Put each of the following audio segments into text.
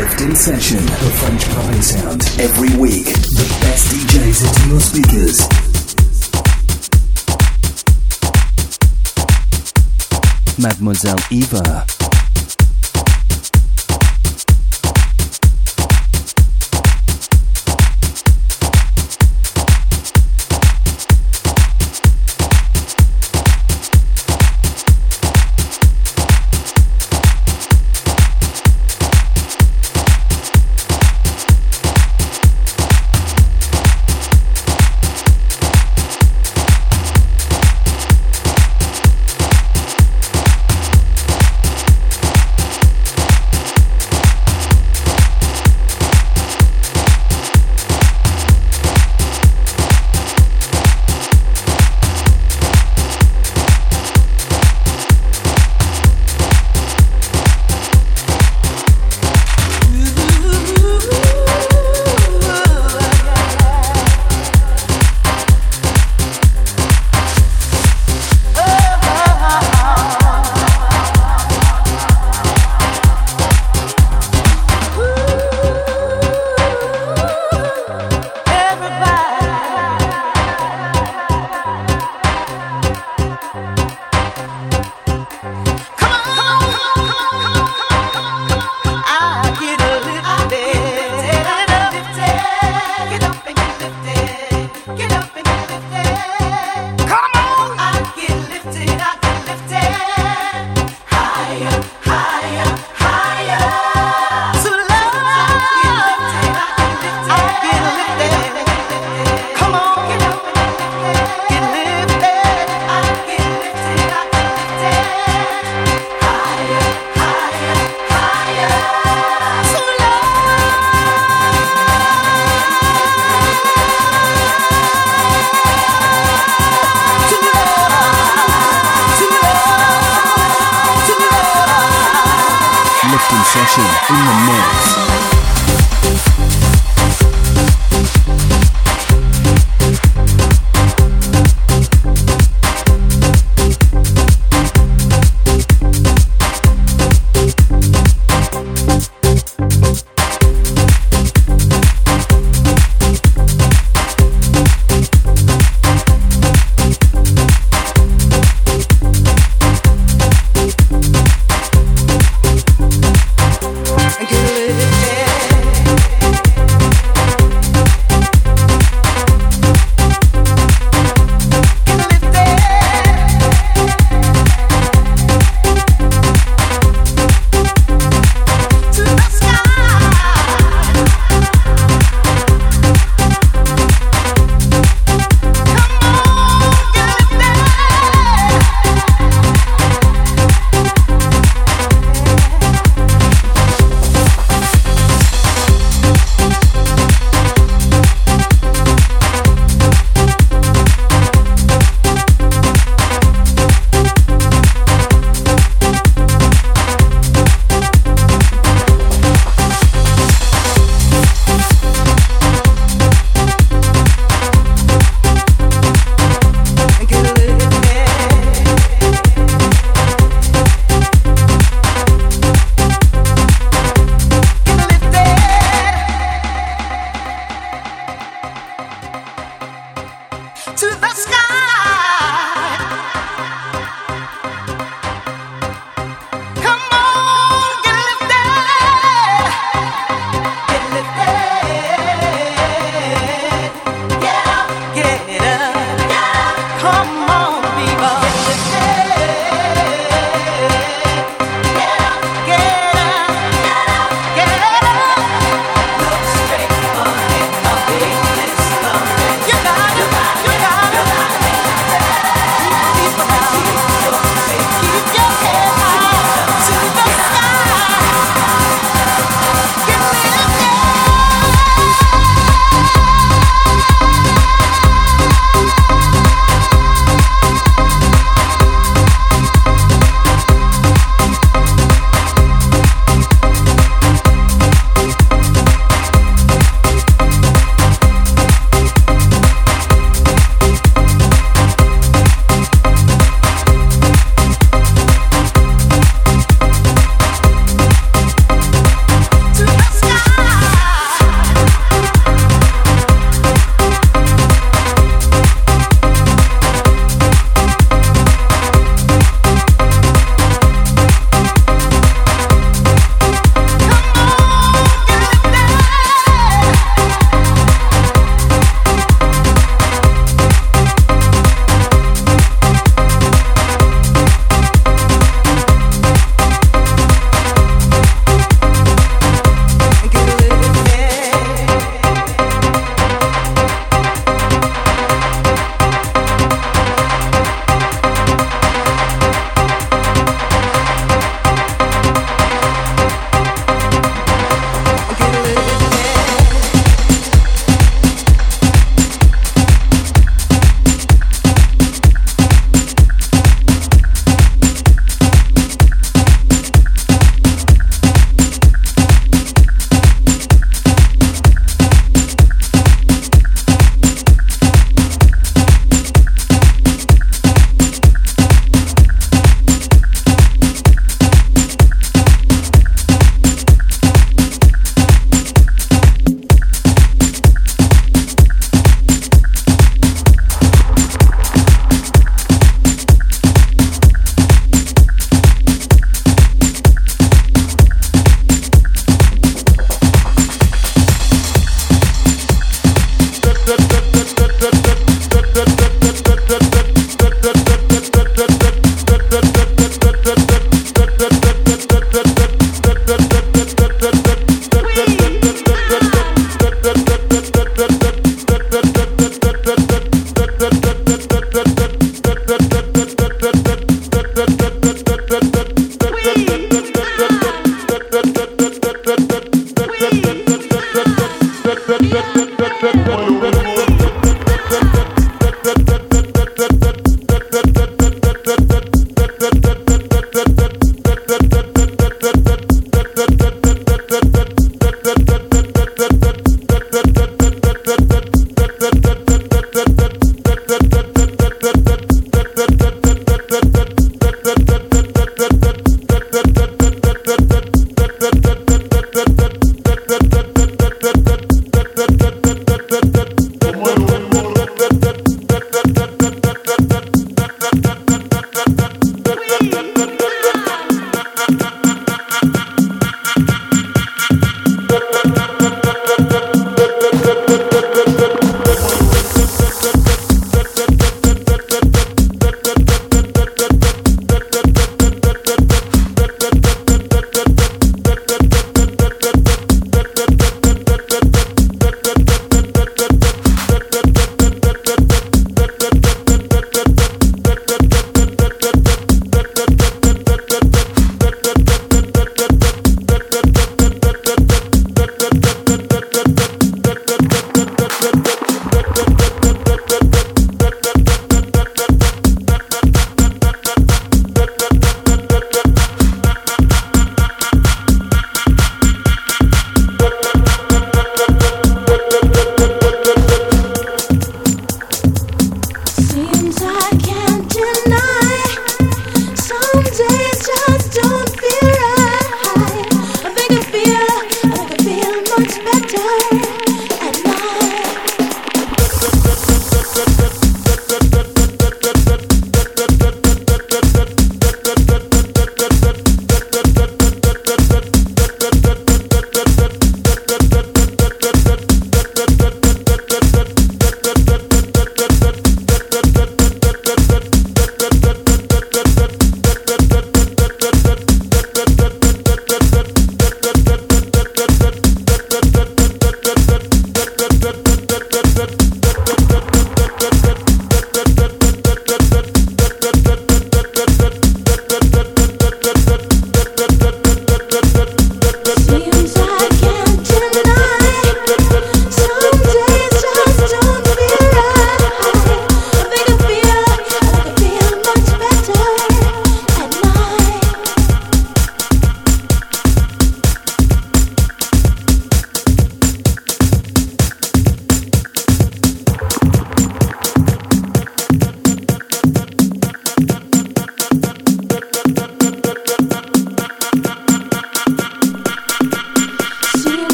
Uplifting Session, the French clubbing sound. Every week, the best DJs into your speakers. Mademoiselle Eva. I can live.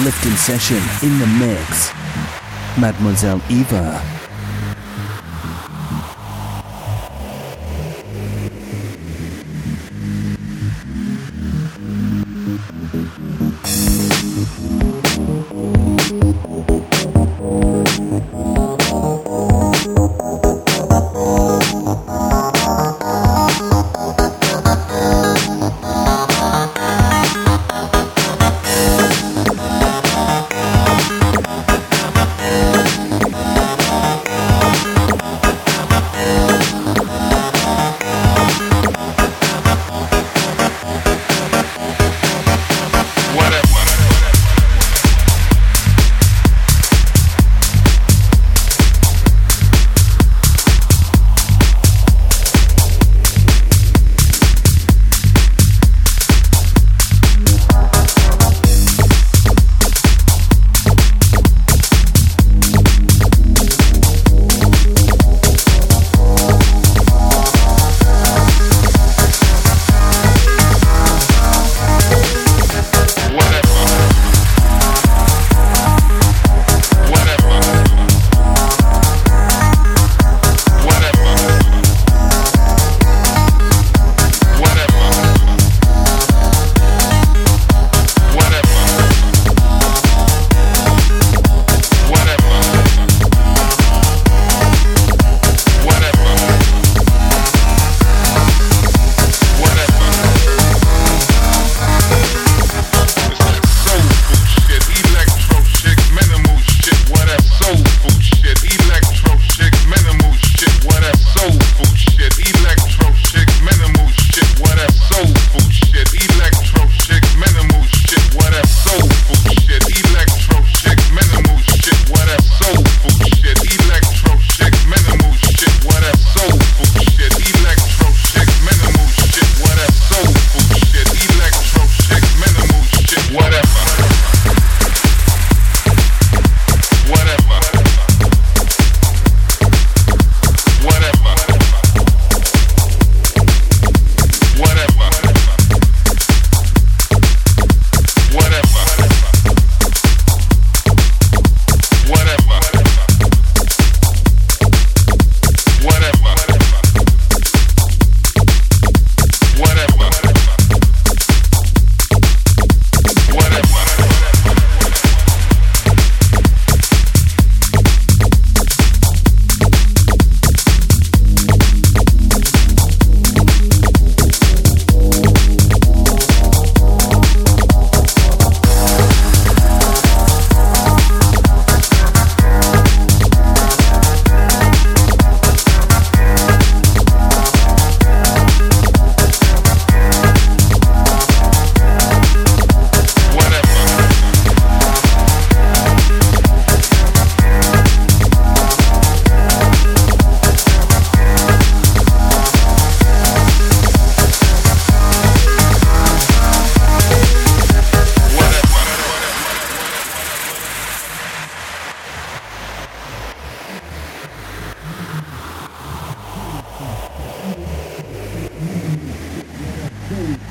Lifting session in the mix. Mademoiselle Eva.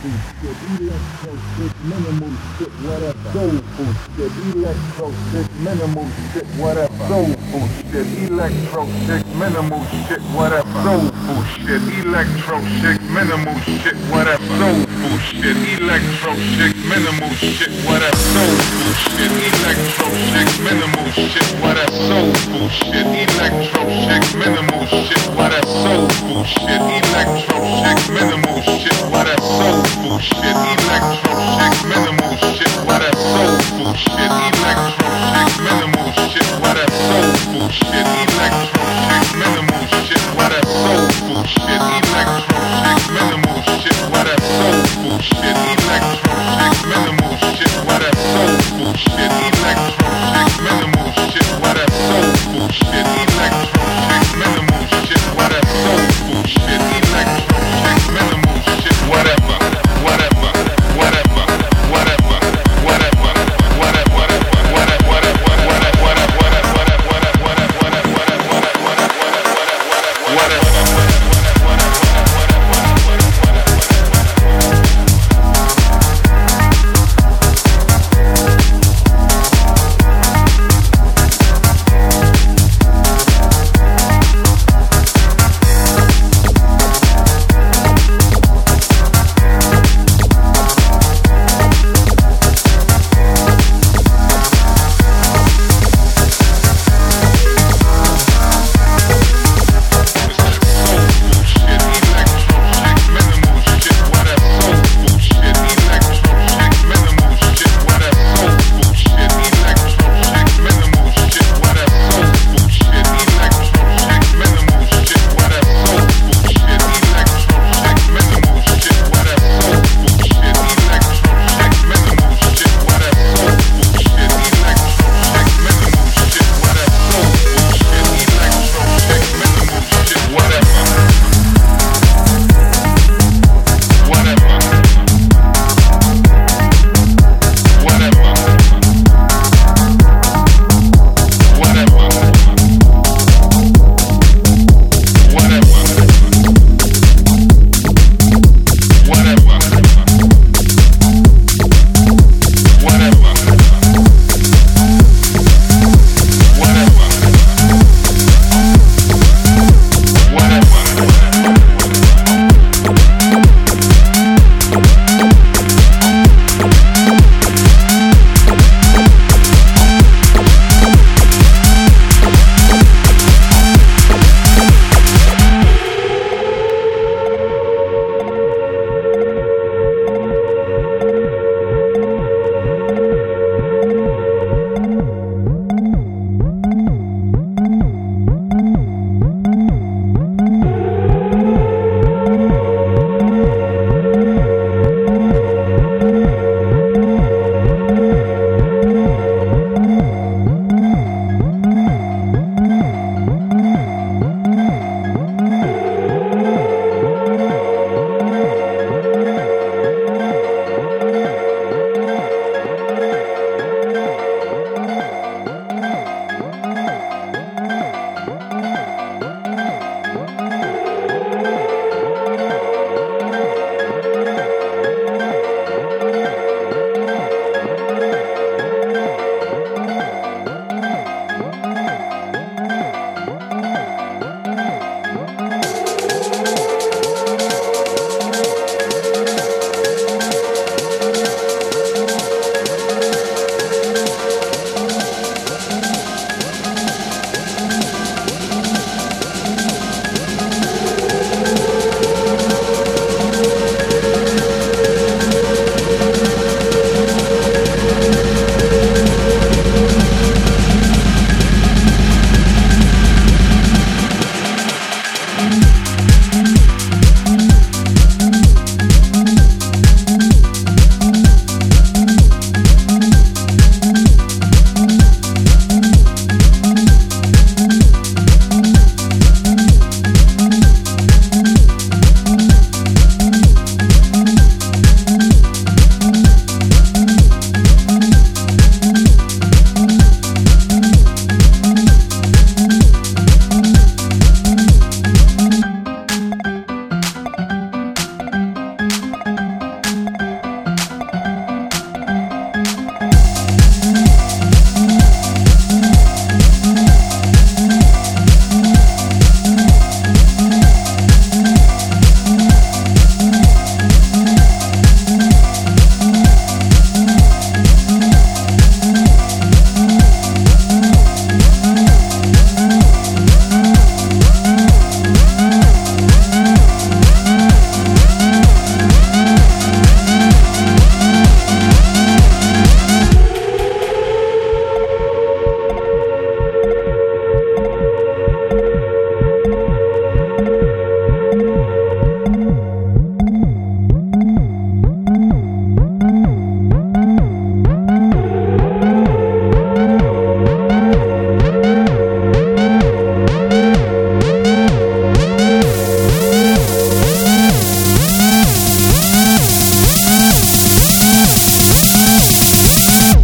Shit, electro shit, minimal shit, what a soulful shit.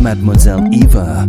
Mademoiselle Eva.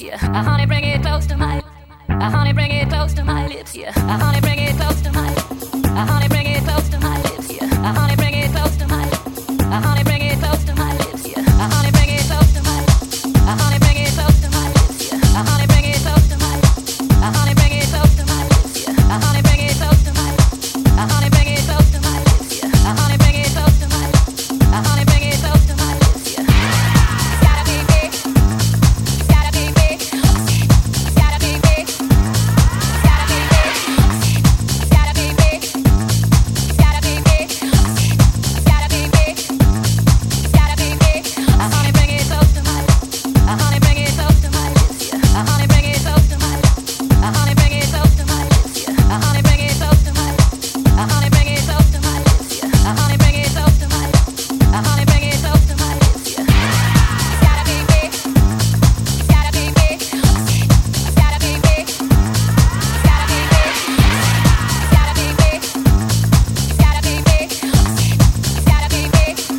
lips, yeah. I honey, bring it close to my. I honey, bring it close to my lips, yeah. I honey, bring it close to my. I honey, bring it close to my lips, yeah. I honey, bring it close to my. I honey, bring it close to my lips, yeah. I honey, bring it close to my. I honey, bring it close to my lips, yeah. I honey, bring it close to my. I honey, bring it close to my lips, yeah. I honey, bring it close to my. I honey, bring it close to my lips, yeah. I honey, bring it close to my. I honey, bring it close to my lips, yeah. It's gotta be big. It's gotta be big. It's gotta be big. It's gotta be big. It's gotta be big. It's gotta be big. It's gotta be big. It's gotta be big. I honey, bring it close to my. I honey, bring it close to my lips, yeah. I honey, bring it close to my. I honey, bring it close to my lips, yeah. I honey, bring it close to my. I honey, bring it close to my lips, yeah. I honey, bring it close to my. I honey, bring it close to my lips, yeah. It's gotta be big. It's gotta be big. It's gotta be big. It's gotta be big. It's gotta be big. It's gotta be big. It's gotta be big. It's gotta be big.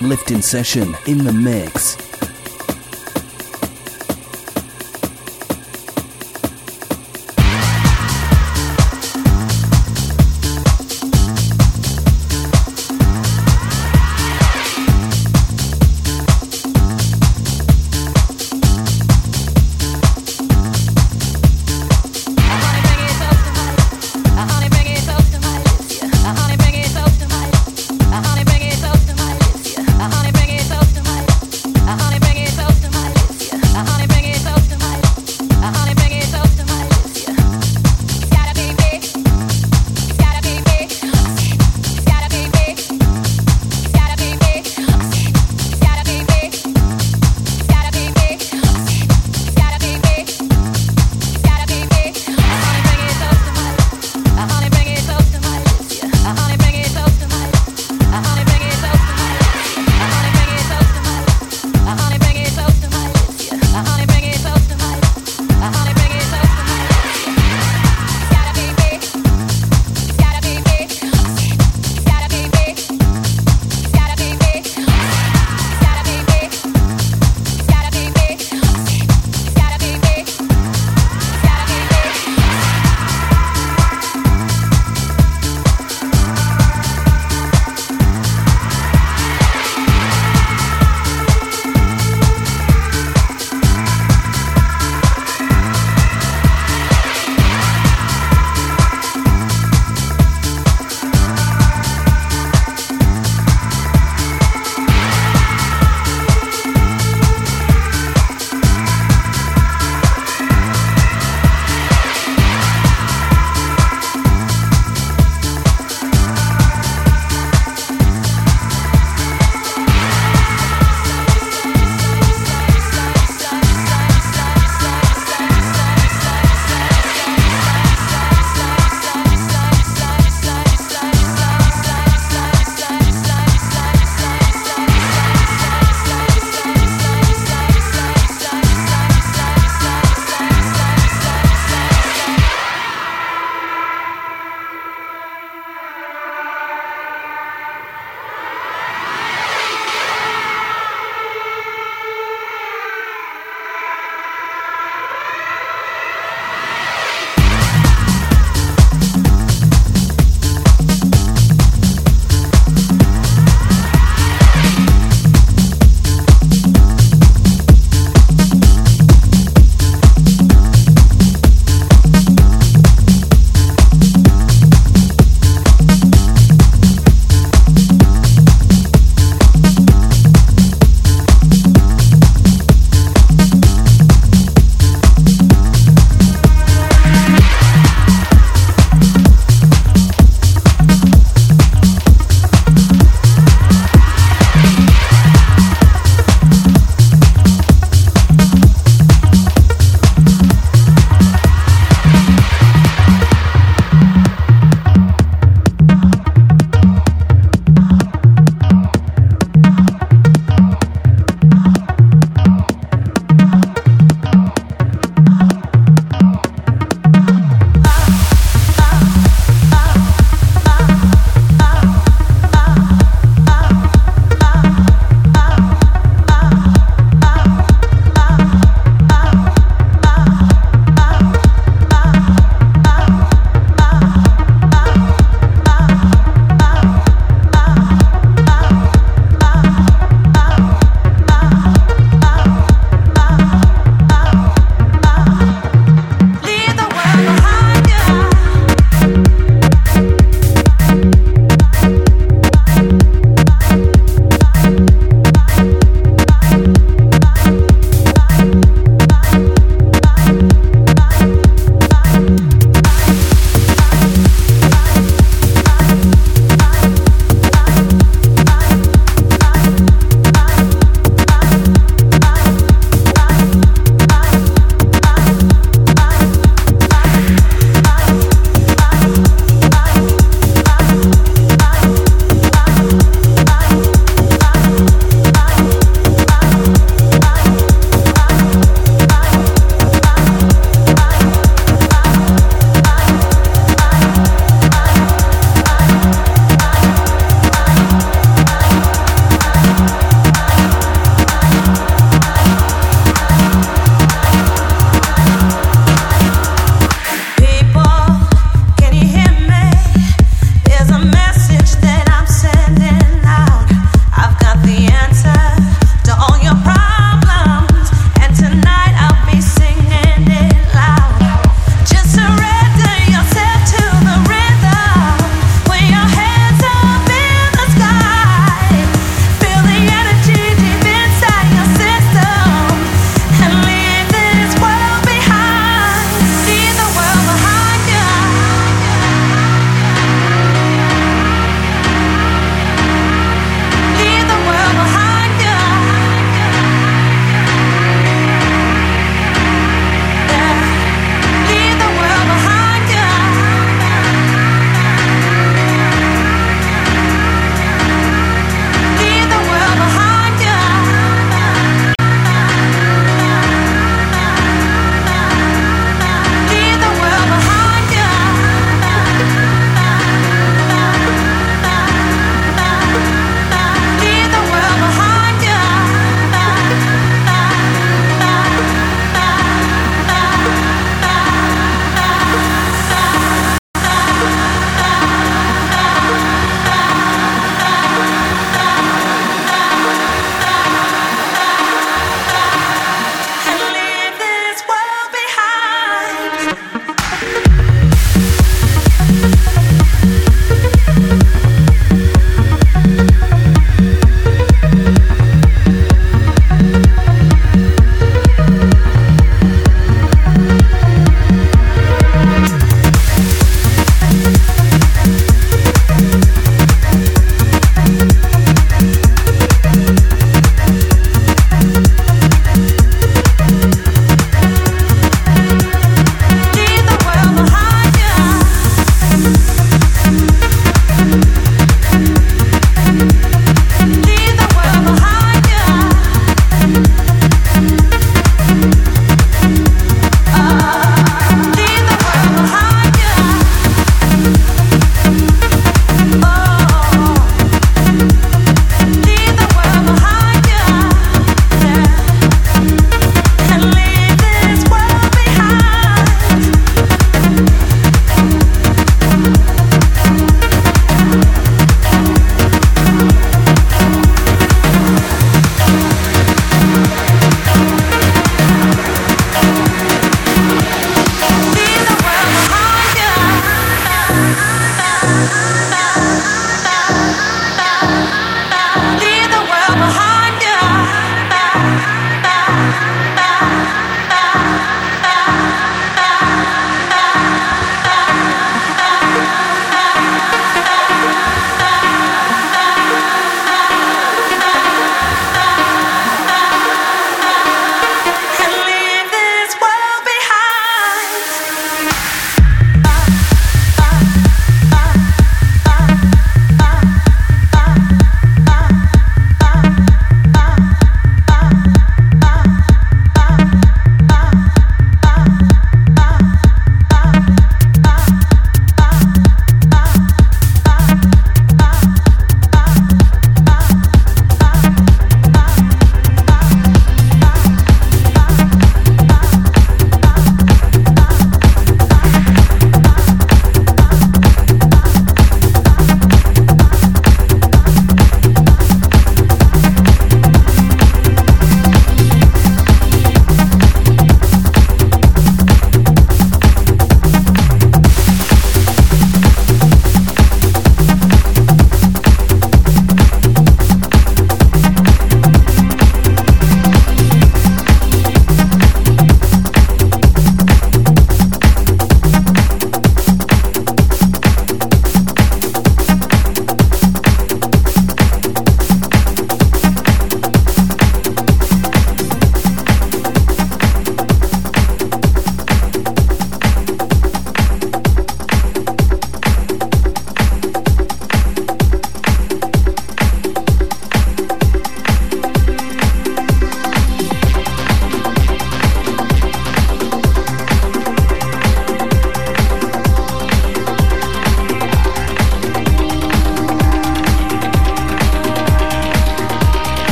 Lifting session in the mix. Uh-huh.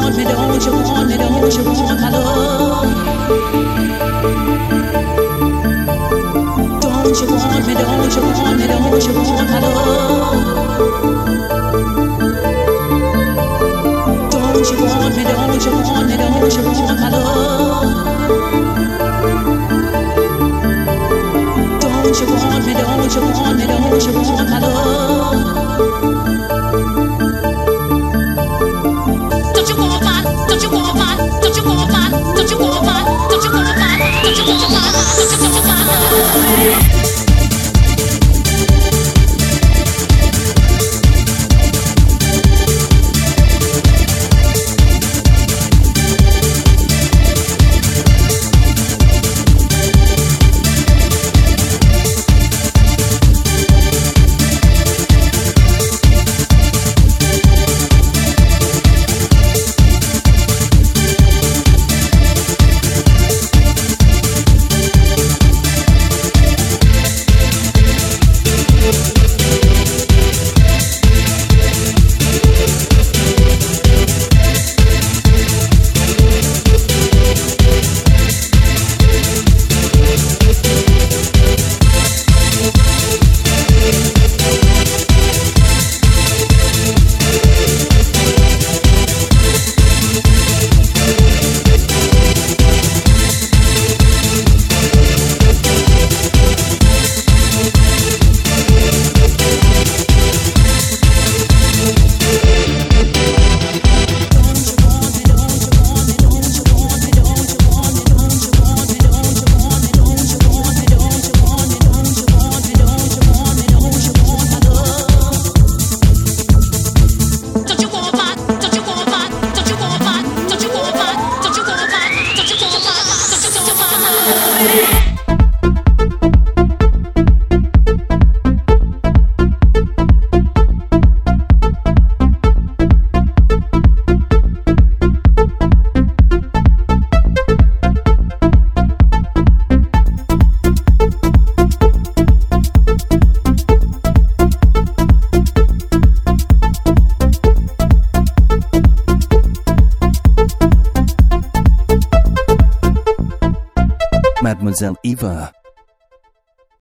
want me, don't you want me, don't you want my love? Don't you want me, don't you want me, don't you want my love? Don't you want me, don't you want me, don't you want my love? Don't you want me, don't you want me, don't you want my love? Don't you go on, Mademoiselle Eva